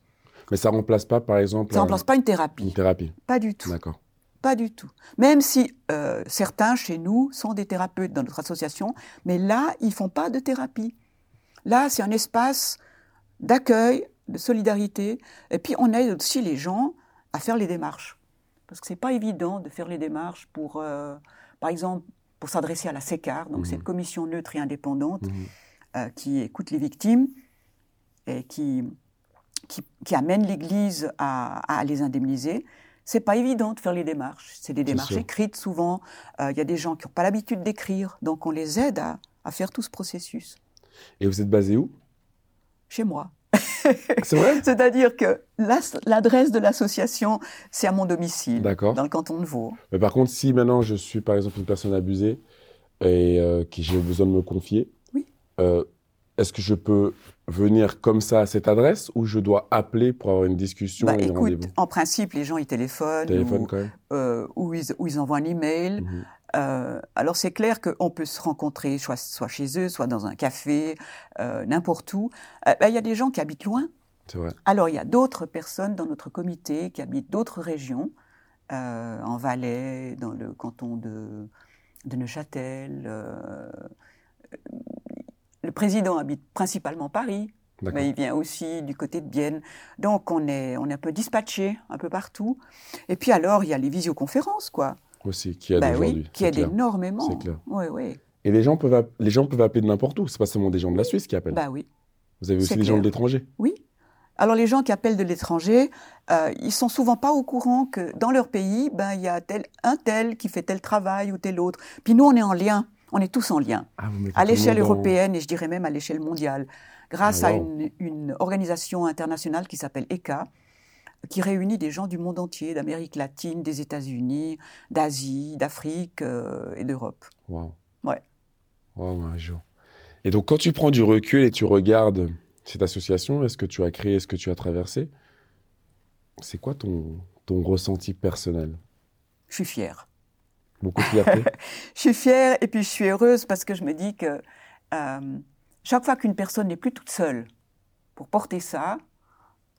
Mais ça ne remplace pas, par exemple... Ça ne un... remplace pas une thérapie. Une thérapie. Pas du tout. D'accord. Pas du tout. Même si euh, certains, chez nous, sont des thérapeutes dans notre association, mais là, ils ne font pas de thérapie. Là, c'est un espace d'accueil, de solidarité, et puis on aide aussi les gens à faire les démarches. parce que c'est pas évident de faire les démarches pour, euh, par exemple, pour s'adresser à la SECAR, donc mmh. cette commission neutre et indépendante mmh. euh, qui écoute les victimes et qui, qui, qui amène l'Église à, à les indemniser. C'est pas évident de faire les démarches. C'est des démarches écrites souvent. Il euh, y a des gens qui n'ont pas l'habitude d'écrire, donc on les aide à, à faire tout ce processus. Et vous êtes basé où ? Chez moi. C'est vrai ? C'est-à-dire que l'adresse de l'association, c'est à mon domicile, d'accord, dans le canton de Vaud. Mais par contre, si maintenant je suis par exemple une personne abusée et euh, qui j'ai besoin de me confier, oui. euh, est-ce que je peux venir comme ça à cette adresse ou je dois appeler pour avoir une discussion bah, et écoute, un rendez-vous ? En principe, les gens ils téléphonent, téléphone, ou, quand même. Euh, ou, ils, ou ils envoient un email. Mmh. Euh, alors c'est clair qu'on peut se rencontrer soit, soit chez eux, soit dans un café, euh, n'importe où. Il euh, ben, y a des gens qui habitent loin. C'est vrai. Alors il y a d'autres personnes dans notre comité qui habitent d'autres régions, euh, en Valais, dans le canton de, de Neuchâtel. Euh, le président habite principalement Paris, d'accord, mais il vient aussi du côté de Bienne. Donc on est, on est un peu dispatchés un peu partout. Et puis alors il y a les visioconférences, quoi. Aussi, qui aide bah aujourd'hui. Oui, qui aide énormément. C'est clair. Oui, oui. Et les gens peuvent, app- les gens peuvent appeler de n'importe où. Ce n'est pas seulement des gens de la Suisse qui appellent. Bah oui. Vous avez aussi des gens de l'étranger. Oui. Alors, les gens qui appellent de l'étranger, euh, ils ne sont souvent pas au courant que dans leur pays, ben, y a tel, un tel qui fait tel travail ou tel autre. Puis nous, on est en lien. On est tous en lien. Ah, à l'échelle européenne en... et je dirais même à l'échelle mondiale. Grâce ah, wow. à une, une organisation internationale qui s'appelle E C A, qui réunit des gens du monde entier, d'Amérique latine, des États-Unis, d'Asie, d'Afrique euh, et d'Europe. Waouh. Ouais. Waouh, Marie-Jo. Et donc, quand tu prends du recul et tu regardes cette association, est-ce que tu as créé, est-ce que tu as traversé, c'est quoi ton, ton ressenti personnel ? Je suis fière. Beaucoup de fierté. Je suis fière et puis je suis heureuse parce que je me dis que euh, chaque fois qu'une personne n'est plus toute seule pour porter ça,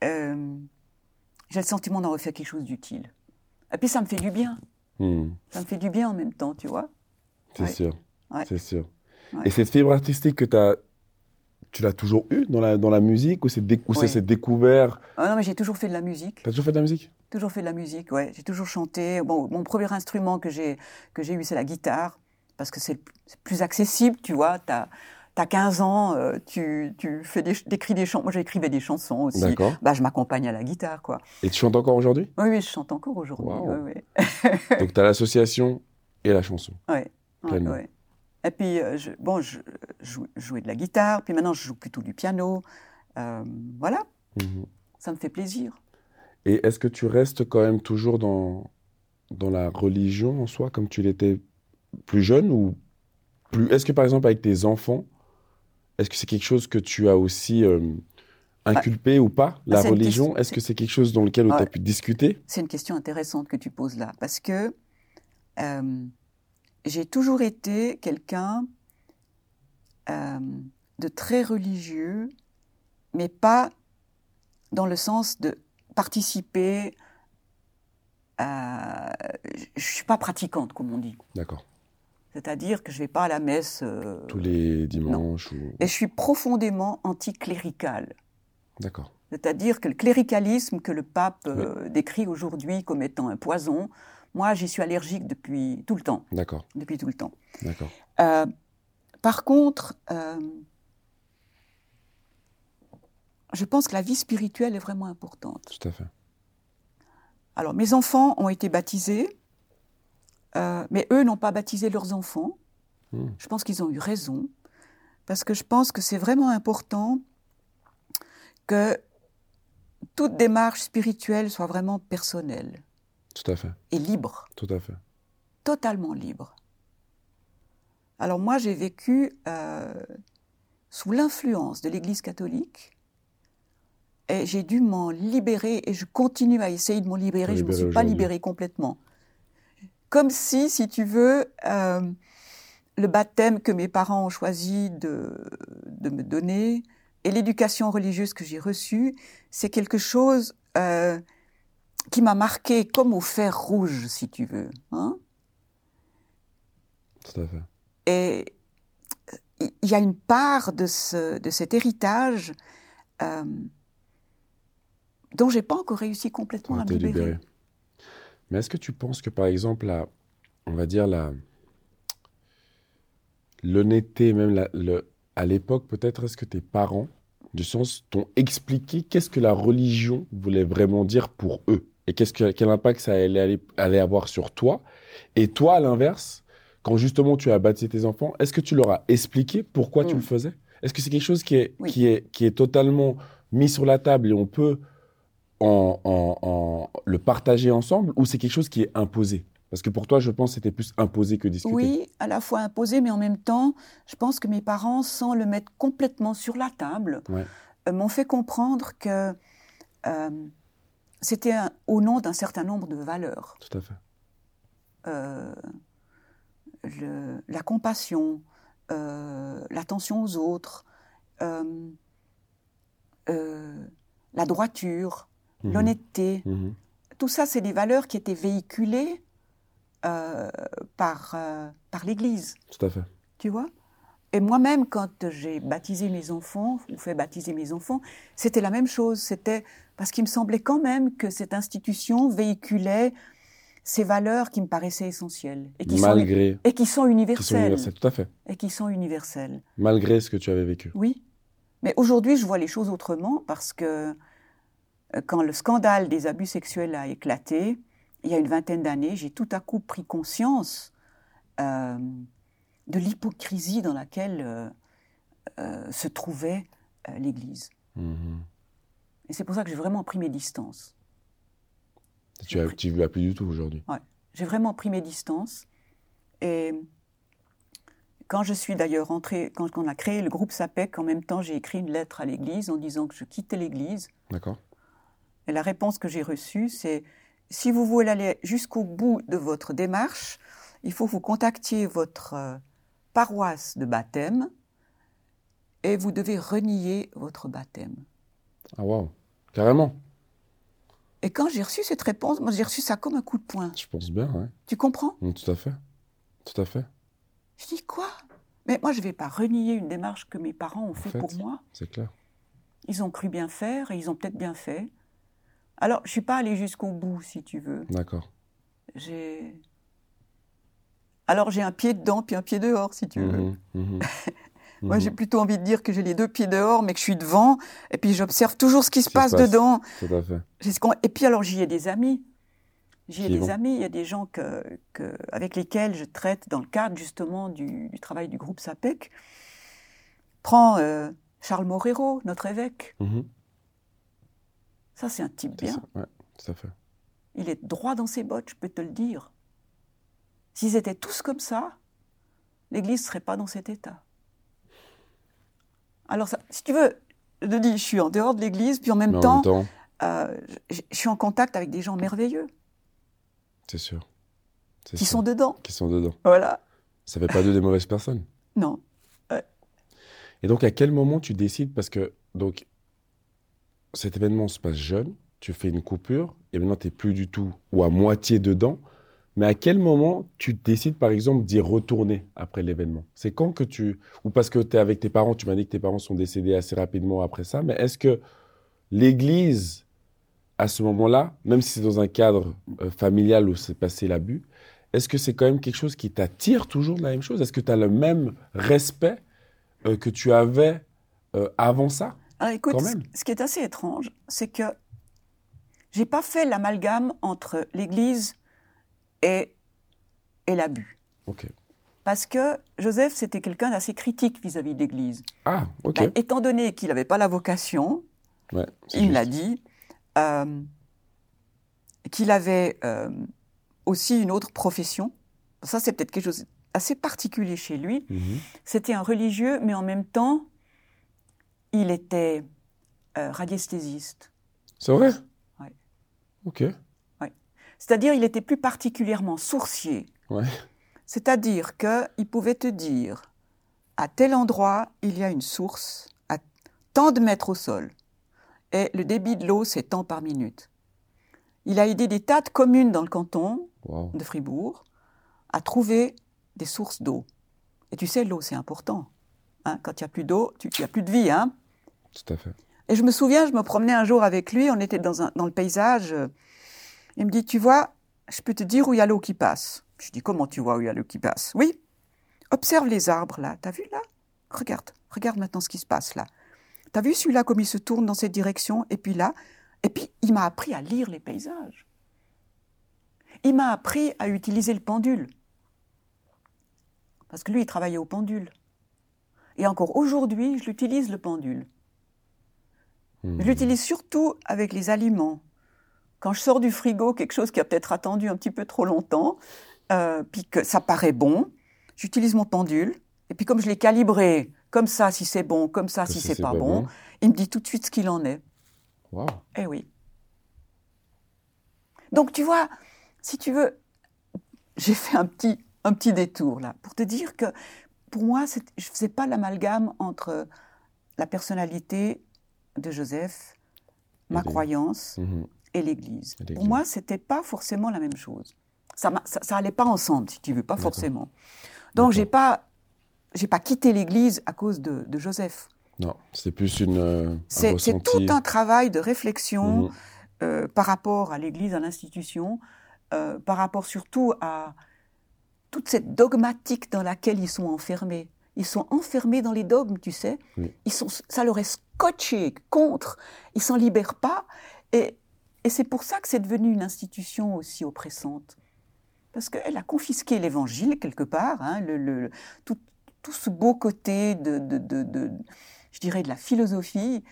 euh, j'ai le sentiment d'en refaire quelque chose d'utile. Et puis, ça me fait du bien. Mmh. Ça me fait du bien en même temps, tu vois. C'est ouais. sûr, ouais. c'est sûr. Ouais. Et cette fibre artistique que t'as, tu l'as toujours eue dans la, dans la musique ou c'est, dé- ou ouais. c'est, c'est découvert ah non, mais j'ai toujours fait de la musique. T'as toujours fait de la musique ? Toujours fait de la musique, ouais. J'ai toujours chanté. Bon, mon premier instrument que j'ai, que j'ai eu, c'est la guitare, parce que c'est, le, c'est plus accessible, tu vois. T'as... T'as quinze ans, euh, tu, tu fais des, t'écris des chansons. Moi, j'écrivais des chansons aussi. D'accord. Bah, je m'accompagne à la guitare, quoi. Et tu chantes encore aujourd'hui ? Oui, oui, je chante encore aujourd'hui. Wow. Oui, oui. Donc, t'as l'association et la chanson. Oui, oui, oui. Et puis, euh, je, bon, je, je jouais de la guitare. Puis maintenant, je joue plutôt du piano. Euh, voilà. Mm-hmm. Ça me fait plaisir. Et est-ce que tu restes quand même toujours dans, dans la religion en soi, comme tu l'étais plus jeune ou plus... Est-ce que, par exemple, avec tes enfants, est-ce que c'est quelque chose que tu as aussi euh, inculpé ah, ou pas, la religion question, est-ce que c'est quelque chose dans lequel ouais, tu as pu discuter ? C'est une question intéressante que tu poses là, parce que euh, j'ai toujours été quelqu'un euh, de très religieux, mais pas dans le sens de participer à... Je suis pas pratiquante, comme on dit. D'accord. C'est-à-dire que je ne vais pas à la messe... Euh, tous les dimanches ou... Et je suis profondément anticléricale. D'accord. C'est-à-dire que le cléricalisme que le pape euh, oui. décrit aujourd'hui comme étant un poison, moi, j'y suis allergique depuis tout le temps. D'accord. Depuis tout le temps. D'accord. Euh, par contre, euh, je pense que la vie spirituelle est vraiment importante. Tout à fait. Alors, mes enfants ont été baptisés... Euh, mais eux n'ont pas baptisé leurs enfants. Mmh. Je pense qu'ils ont eu raison, parce que je pense que c'est vraiment important que toute démarche spirituelle soit vraiment personnelle. Tout à fait. Et libre. Tout à fait. Totalement libre. Alors moi, j'ai vécu euh, sous l'influence de l'Église catholique, et j'ai dû m'en libérer, et je continue à essayer de m'en libérer. Je ne me suis pas libérée complètement. Comme si, si tu veux, euh, le baptême que mes parents ont choisi de, de me donner et l'éducation religieuse que j'ai reçue, c'est quelque chose euh, qui m'a marquée comme au fer rouge, si tu veux. Hein ? Tout à fait. Et il y a une part de, ce, de cet héritage euh, dont je n'ai pas encore réussi complètement à me libérer. Libéré. Mais est-ce que tu penses que, par exemple, la, on va dire la, l'honnêteté, même la, le, à l'époque, peut-être, est-ce que tes parents, du sens, t'ont expliqué qu'est-ce que la religion voulait vraiment dire pour eux et qu'est-ce que, quel impact ça allait, allait avoir sur toi? Et toi, à l'inverse, quand justement tu as bâti tes enfants, est-ce que tu leur as expliqué pourquoi mmh. tu le faisais? Est-ce que c'est quelque chose qui est, oui. qui est, qui est totalement mis sur la table et on peut en, en, en le partager ensemble, ou c'est quelque chose qui est imposé? Parce que pour toi, je pense que c'était plus imposé que discuté. Oui, à la fois imposé, mais en même temps, je pense que mes parents, sans le mettre complètement sur la table, ouais. euh, m'ont fait comprendre que euh, c'était un, au nom d'un certain nombre de valeurs. Tout à fait. Euh, le, la compassion, euh, l'attention aux autres, euh, euh, la droiture, mmh. l'honnêteté. Mmh. Tout ça, c'est des valeurs qui étaient véhiculées Euh, par, euh, par l'Église. Tout à fait. Tu vois ? Et moi-même, quand j'ai baptisé mes enfants, ou fait baptiser mes enfants, c'était la même chose. C'était parce qu'il me semblait quand même que cette institution véhiculait ces valeurs qui me paraissaient essentielles. Et qui Malgré. Sont, et qui sont universelles. Qui sont universelles, tout à fait. Et qui sont universelles. Malgré ce que tu avais vécu. Oui. Mais aujourd'hui, je vois les choses autrement, parce que euh, quand le scandale des abus sexuels a éclaté, il y a une vingtaine d'années, j'ai tout à coup pris conscience euh, de l'hypocrisie dans laquelle euh, euh, se trouvait euh, l'Église. Mmh. Et c'est pour ça que j'ai vraiment pris mes distances. Tu ne pris... l'as plus du tout aujourd'hui. Ouais, j'ai vraiment pris mes distances. Et quand je suis d'ailleurs entrée, quand on a créé le groupe SAPEC, en même temps, j'ai écrit une lettre à l'Église en disant que je quittais l'Église. D'accord. Et la réponse que j'ai reçue, c'est... Si vous voulez aller jusqu'au bout de votre démarche, il faut que vous contactiez votre paroisse de baptême et vous devez renier votre baptême. Ah waouh, carrément. Et quand j'ai reçu cette réponse, moi j'ai reçu ça comme un coup de poing. Je pense bien, ouais. Tu comprends ? Oui, tout à fait, tout à fait. Je dis quoi ? Mais moi je ne vais pas renier une démarche que mes parents ont faite fait, pour moi. C'est clair. Ils ont cru bien faire et ils ont peut-être bien fait. Alors, je ne suis pas allée jusqu'au bout, si tu veux. D'accord. J'ai... Alors, j'ai un pied dedans, puis un pied dehors, si tu mmh, veux. Mmh, Moi, mmh. j'ai plutôt envie de dire que j'ai les deux pieds dehors, mais que je suis devant, et puis j'observe toujours ce qui se qui passe, passe dedans. Tout à fait. Et puis, alors, j'y ai des amis. J'y ai qui des vont. amis, il y a des gens que, que, avec lesquels je traite dans le cadre, justement, du, du travail du groupe SAPEC. Prends euh, Charles Morero, notre évêque. Mmh. Ça, c'est un type bien. Oui, tout à fait. Il est droit dans ses bottes, je peux te le dire. S'ils étaient tous comme ça, l'Église ne serait pas dans cet état. Alors, ça, si tu veux, je te dis, je suis en dehors de l'Église, puis en même Mais temps, en même temps... Euh, je, je suis en contact avec des gens merveilleux. C'est sûr. C'est qui sûr. sont dedans. Qui sont dedans. Voilà. Ça ne fait pas d'eux des mauvaises personnes. Non. Ouais. Et donc, à quel moment tu décides, parce que... donc, cet événement se passe jeune, tu fais une coupure, et maintenant tu n'es plus du tout, ou à moitié dedans, mais à quel moment tu décides, par exemple, d'y retourner après l'événement ? C'est quand que tu... Ou parce que tu es avec tes parents, tu m'as dit que tes parents sont décédés assez rapidement après ça, mais est-ce que l'Église, à ce moment-là, même si c'est dans un cadre euh, familial où s'est passé l'abus, est-ce que c'est quand même quelque chose qui t'attire toujours de la même chose ? Est-ce que tu as le même respect euh, que tu avais euh, avant ça ? Alors écoute, ce qui est assez étrange, c'est que je n'ai pas fait l'amalgame entre l'Église et, et l'abus. Okay. Parce que Joseph, c'était quelqu'un d'assez critique vis-à-vis de l'Église. Ah, ok. Ben, étant donné qu'il n'avait pas la vocation, ouais, il juste. l'a dit, euh, qu'il avait euh, aussi une autre profession. Ça, c'est peut-être quelque chose d'assez particulier chez lui. Mm-hmm. C'était un religieux, mais en même temps, il était euh, radiesthésiste. C'est vrai ? Oui. Ok. Ouais. C'est-à-dire, il était plus particulièrement sourcier. Ouais. C'est-à-dire qu'il pouvait te dire, à tel endroit, il y a une source, à tant de mètres au sol, et le débit de l'eau, c'est tant par minute. Il a aidé des tas de communes dans le canton wow. de Fribourg à trouver des sources d'eau. Et tu sais, l'eau, c'est important. Hein, quand il n'y a plus d'eau, il n'y a plus de vie. Hein. Tout à fait. Et je me souviens, je me promenais un jour avec lui, on était dans, un, dans le paysage. Euh, il me dit, tu vois, Je peux te dire où il y a l'eau qui passe. Je dis, comment tu vois où il y a l'eau qui passe? Oui. Observe les arbres, là. T'as vu, là? Regarde. Regarde maintenant ce qui se passe, là. T'as vu celui-là, comme il se tourne dans cette direction, et puis là. Et puis, il m'a appris à lire les paysages. Il m'a appris à utiliser le pendule. Parce que lui, il travaillait au pendule. Et encore aujourd'hui, je l'utilise, le pendule. Mmh. Je l'utilise surtout avec les aliments. Quand je sors du frigo, quelque chose qui a peut-être attendu un petit peu trop longtemps, euh, puis que ça paraît bon, j'utilise mon pendule. Et puis comme je l'ai calibré, comme ça si c'est bon, comme ça, ça si c'est, c'est pas, pas bon, bon, il me dit tout de suite ce qu'il en est. Wow. Eh oui. Donc tu vois, si tu veux, j'ai fait un petit, un petit détour là, pour te dire que pour moi, c'est, je ne faisais pas l'amalgame entre la personnalité de Joseph, ma et croyance... Mmh. Et l'Église. L'Église. Pour moi, c'était pas forcément la même chose. Ça, ça, ça allait pas ensemble, si tu veux, pas D'accord. forcément. Donc D'accord. j'ai pas, j'ai pas quitté l'Église à cause de, de Joseph. Non, c'est plus une. Euh, c'est, un c'est tout un travail de réflexion mm-hmm. euh, par rapport à l'Église, à l'institution, euh, par rapport surtout à toute cette dogmatique dans laquelle ils sont enfermés. Ils sont enfermés dans les dogmes, tu sais. Oui. Ils sont, ça leur est scotché contre. Ils s'en libèrent pas et Et c'est pour ça que c'est devenu une institution aussi oppressante. Parce qu'elle a confisqué l'Évangile, quelque part, hein, le, le, tout, tout ce beau côté de, de, de, de, je dirais, de la philosophie,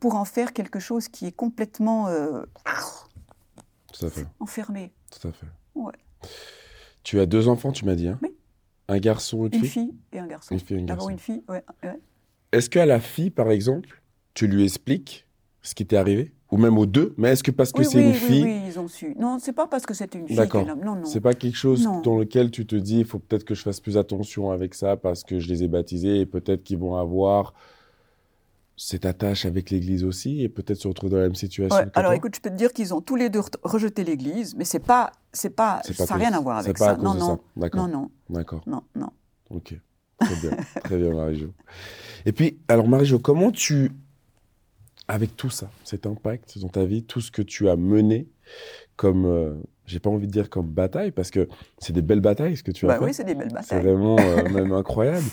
pour en faire quelque chose qui est complètement euh, tout à fait. enfermé. Tout à fait. Ouais. Tu as deux enfants, tu m'as dit. Hein? Oui. Un garçon et une, une fille. Une fille et un garçon. Une fille et une garçon. D'abord une fille, ouais, ouais. Est-ce qu'à la fille, par exemple, tu lui expliques ce qui t'est arrivé ? Ou même aux deux, mais est-ce que parce que oui, c'est oui, une fille... Oui, oui, ils ont su. Non, c'est pas parce que c'était une fille. D'accord. Qu'elle a... Non, non. C'est pas quelque chose non. dans lequel tu te dis, il faut peut-être que je fasse plus attention avec ça parce que je les ai baptisés et peut-être qu'ils vont avoir cette attache avec l'Église aussi et peut-être se retrouver dans la même situation. Ouais, alors toi. Écoute, je peux te dire qu'ils ont tous les deux rejeté l'Église, mais c'est pas, c'est pas, c'est pas ça n'a rien à voir avec ça. C'est pas à cause non, de non. ça. D'accord. Non, non. D'accord. Non, non. Ok. Très bien. Très bien, Marie-Jo. Et puis, alors Marie-Jo, comment tu... Avec tout ça, cet impact dans ta vie, tout ce que tu as mené comme, euh, j'ai pas envie de dire comme bataille, parce que c'est des belles batailles ce que tu as bah fait. Oui, c'est des belles batailles. C'est vraiment euh, même incroyable.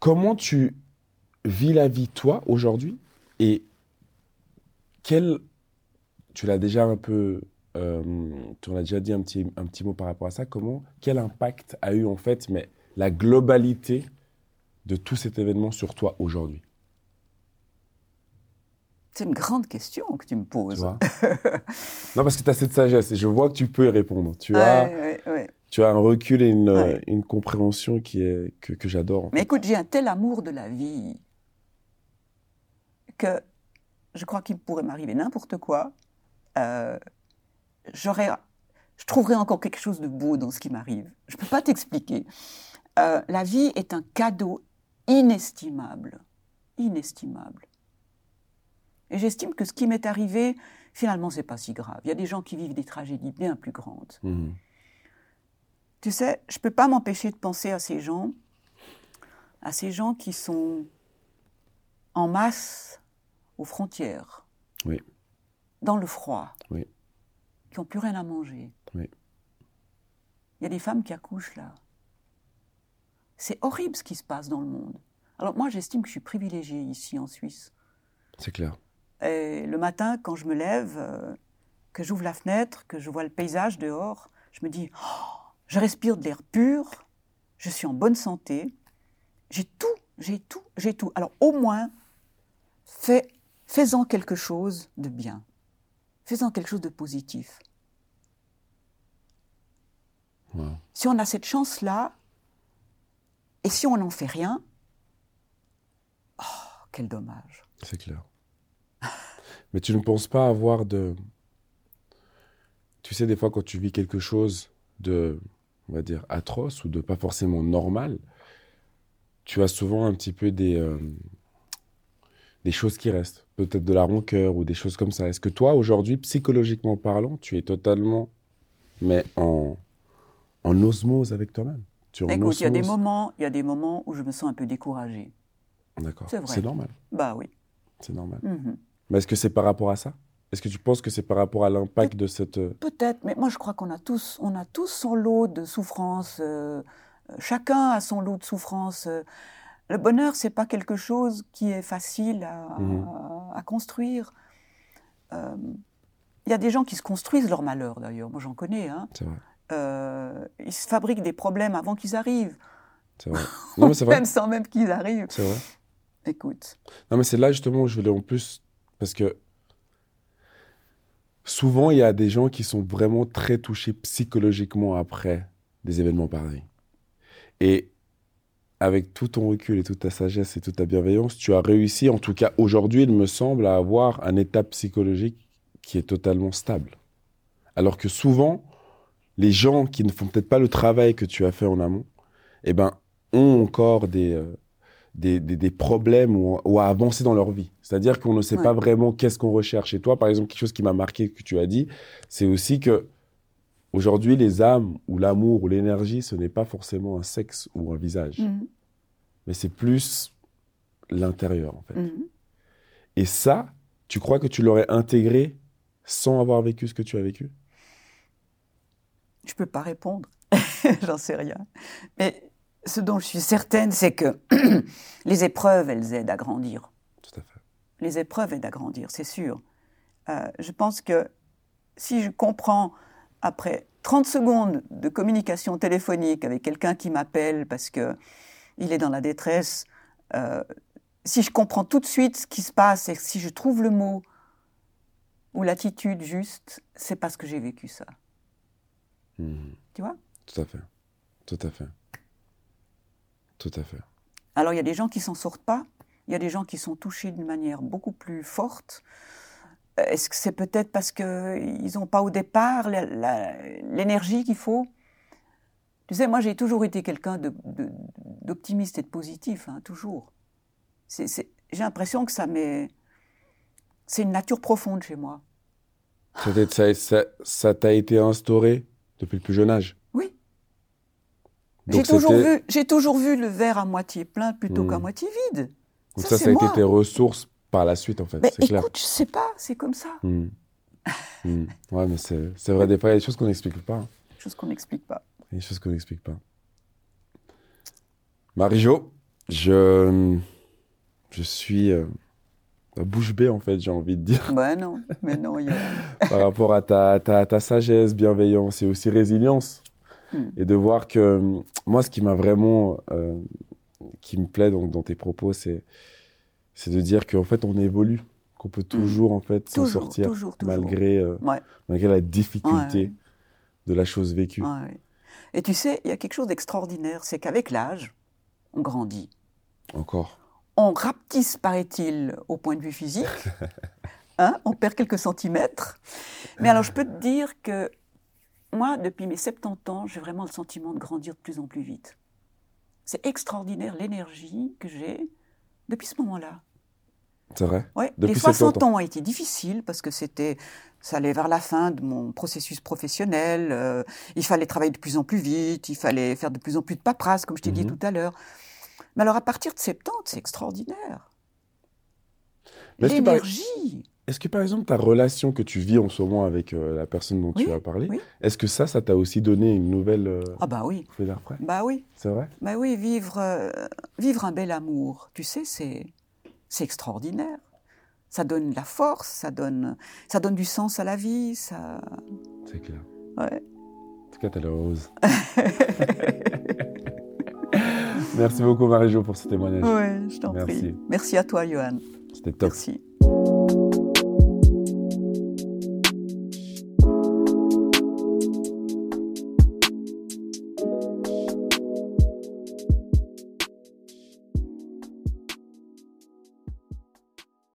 Comment tu vis la vie, toi, aujourd'hui? Et quel, tu l'as déjà un peu, euh, tu en as déjà dit un petit, un petit mot par rapport à ça, comment, quel impact a eu en fait, mais la globalité de tout cet événement sur toi aujourd'hui? C'est une grande question que tu me poses. Tu vois. Non, parce que tu as cette sagesse et je vois que tu peux y répondre. Tu, ouais, as, ouais, ouais. tu as un recul et une, ouais. une compréhension qui est, que, que j'adore. Mais fait. Écoute, j'ai un tel amour de la vie que je crois qu'il pourrait m'arriver n'importe quoi. Euh, j'aurais, je trouverais encore quelque chose de beau dans ce qui m'arrive. Je ne peux pas t'expliquer. Euh, la vie est un cadeau inestimable. Inestimable. Et j'estime que ce qui m'est arrivé, finalement, ce n'est pas si grave. Il y a des gens qui vivent des tragédies bien plus grandes. Mmh. Tu sais, je ne peux pas m'empêcher de penser à ces gens, à ces gens qui sont en masse aux frontières, oui. dans le froid, oui. qui n'ont plus rien à manger. Oui. Il y a des femmes qui accouchent là. C'est horrible ce qui se passe dans le monde. Alors moi, j'estime que je suis privilégiée ici, en Suisse. C'est clair. Et le matin, quand je me lève, euh, que j'ouvre la fenêtre, que je vois le paysage dehors, je me dis, oh, je respire de l'air pur, je suis en bonne santé, j'ai tout, j'ai tout, j'ai tout. Alors au moins, fais, fais-en quelque chose de bien, fais-en quelque chose de positif. Ouais. Si on a cette chance-là, et si on n'en fait rien, oh, quel dommage. C'est clair. Mais tu ne penses pas avoir de... Tu sais, des fois, quand tu vis quelque chose de, on va dire, atroce ou de pas forcément normal, tu as souvent un petit peu des, euh, des choses qui restent. Peut-être de la rancœur ou des choses comme ça. Est-ce que toi, aujourd'hui, psychologiquement parlant, tu es totalement mais en, en osmose avec toi-même? Tu es en Écoute, osmose. Il y a des moments, il y a des moments où je me sens un peu découragée. D'accord. C'est vrai. C'est normal. Bah oui. C'est normal. Mm-hmm. Mais est-ce que c'est par rapport à ça Est-ce que tu penses que c'est par rapport à l'impact Pe- de cette... Peut-être, mais moi je crois qu'on a tous, on a tous son lot de souffrances. Euh, chacun a son lot de souffrances. Euh, le bonheur, c'est pas quelque chose qui est facile à, mmh. à, à construire. Il euh, y a des gens qui se construisent leur malheur d'ailleurs, moi j'en connais. Hein. C'est vrai. Euh, ils se fabriquent des problèmes avant qu'ils arrivent. C'est vrai. Non, mais c'est vrai. Même sans même qu'ils arrivent. C'est vrai. Écoute. Non, mais c'est là justement où je voulais en plus, parce que souvent il y a des gens qui sont vraiment très touchés psychologiquement après des événements pareils. Et avec tout ton recul et toute ta sagesse et toute ta bienveillance, tu as réussi, en tout cas aujourd'hui, il me semble, à avoir un état psychologique qui est totalement stable. Alors que souvent, les gens qui ne font peut-être pas le travail que tu as fait en amont, eh ben, ont encore des, euh, des, des, des problèmes ou, ou à avancer dans leur vie. C'est-à-dire qu'on ne sait ouais. pas vraiment qu'est-ce qu'on recherche. Et toi, par exemple, quelque chose qui m'a marqué, que tu as dit, c'est aussi que aujourd'hui, les âmes ou l'amour ou l'énergie, ce n'est pas forcément un sexe ou un visage. Mmh. Mais c'est plus l'intérieur, en fait. Mmh. Et ça, tu crois que tu l'aurais intégré sans avoir vécu ce que tu as vécu ? Je ne peux pas répondre, j'en sais rien. Mais ce dont je suis certaine, c'est que les épreuves, elles aident à grandir. Tout à fait. Les épreuves aident à grandir, c'est sûr. Euh, je pense que si je comprends, après trente secondes de communication téléphonique avec quelqu'un qui m'appelle parce qu'il est dans la détresse, euh, si je comprends tout de suite ce qui se passe et si je trouve le mot ou l'attitude juste, c'est parce que j'ai vécu ça. Mmh. Tu vois ? Tout à fait. Tout à fait. Tout à fait. Alors, il y a des gens qui ne s'en sortent pas. Il y a des gens qui sont touchés d'une manière beaucoup plus forte. Est-ce que c'est peut-être parce qu'ils n'ont pas au départ la, la, l'énergie qu'il faut ? Tu sais, moi, j'ai toujours été quelqu'un de, de, d'optimiste et de positif, hein, toujours. C'est, c'est, j'ai l'impression que ça m'est... C'est une nature profonde chez moi. Ça, ça, ça t'a été instauré ? Depuis le plus jeune âge. Oui. J'ai toujours, vu, j'ai toujours vu le verre à moitié plein plutôt mmh. qu'à moitié vide. Donc ça, ça, c'est ça a moi. été tes ressources par la suite, en fait. Mais c'est écoute, clair. je ne sais pas, c'est comme ça. Mmh. Mmh. Ouais, mais c'est, c'est vrai, des fois, il y a des choses qu'on n'explique pas. Hein. Des choses qu'on n'explique pas. Des choses qu'on n'explique pas. Marie-Jo, je, je suis euh, bouche bée, en fait, j'ai envie de dire. Ben non, mais non, il y a... Par rapport à ta, ta, ta sagesse, bienveillance et aussi résilience. Mm. Et de voir que, moi, ce qui m'a vraiment, euh, qui me plaît dans, dans tes propos, c'est, c'est de dire qu'en fait, on évolue, qu'on peut toujours, mm. en fait, toujours, s'en sortir, toujours, toujours. Malgré, euh, ouais. malgré la difficulté ouais, ouais. de la chose vécue. Ouais, ouais. Et tu sais, il y a quelque chose d'extraordinaire, c'est qu'avec l'âge, on grandit. Encore. On rapetisse, paraît-il, au point de vue physique. Hein, on perd quelques centimètres. Mais alors, je peux te dire que moi, depuis mes soixante-dix ans, j'ai vraiment le sentiment de grandir de plus en plus vite. C'est extraordinaire l'énergie que j'ai depuis ce moment-là. C'est vrai ? Oui, les soixante ans ont été difficiles parce que c'était, ça allait vers la fin de mon processus professionnel. Euh, il fallait travailler de plus en plus vite, il fallait faire de plus en plus de paperasse, comme je t'ai mmh. dit tout à l'heure. Mais alors, à partir de soixante-dix, c'est extraordinaire. Mais l'énergie. Est-ce que, par... est-ce que, par exemple, ta relation que tu vis en ce moment avec euh, la personne dont oui, tu as parlé, oui. est-ce que ça, ça t'a aussi donné une nouvelle... Euh... Ah bah oui. Bah oui. C'est vrai ? Bah oui, vivre, euh, vivre un bel amour, tu sais, c'est, c'est extraordinaire. Ça donne de la force, ça donne, ça donne du sens à la vie, ça... C'est clair. Ouais. En tout cas, t'as l'air heureuse. Merci beaucoup Marie-Jo pour ce témoignage. Oui, je t'en Merci. prie. Merci à toi Johan. C'était top. Merci.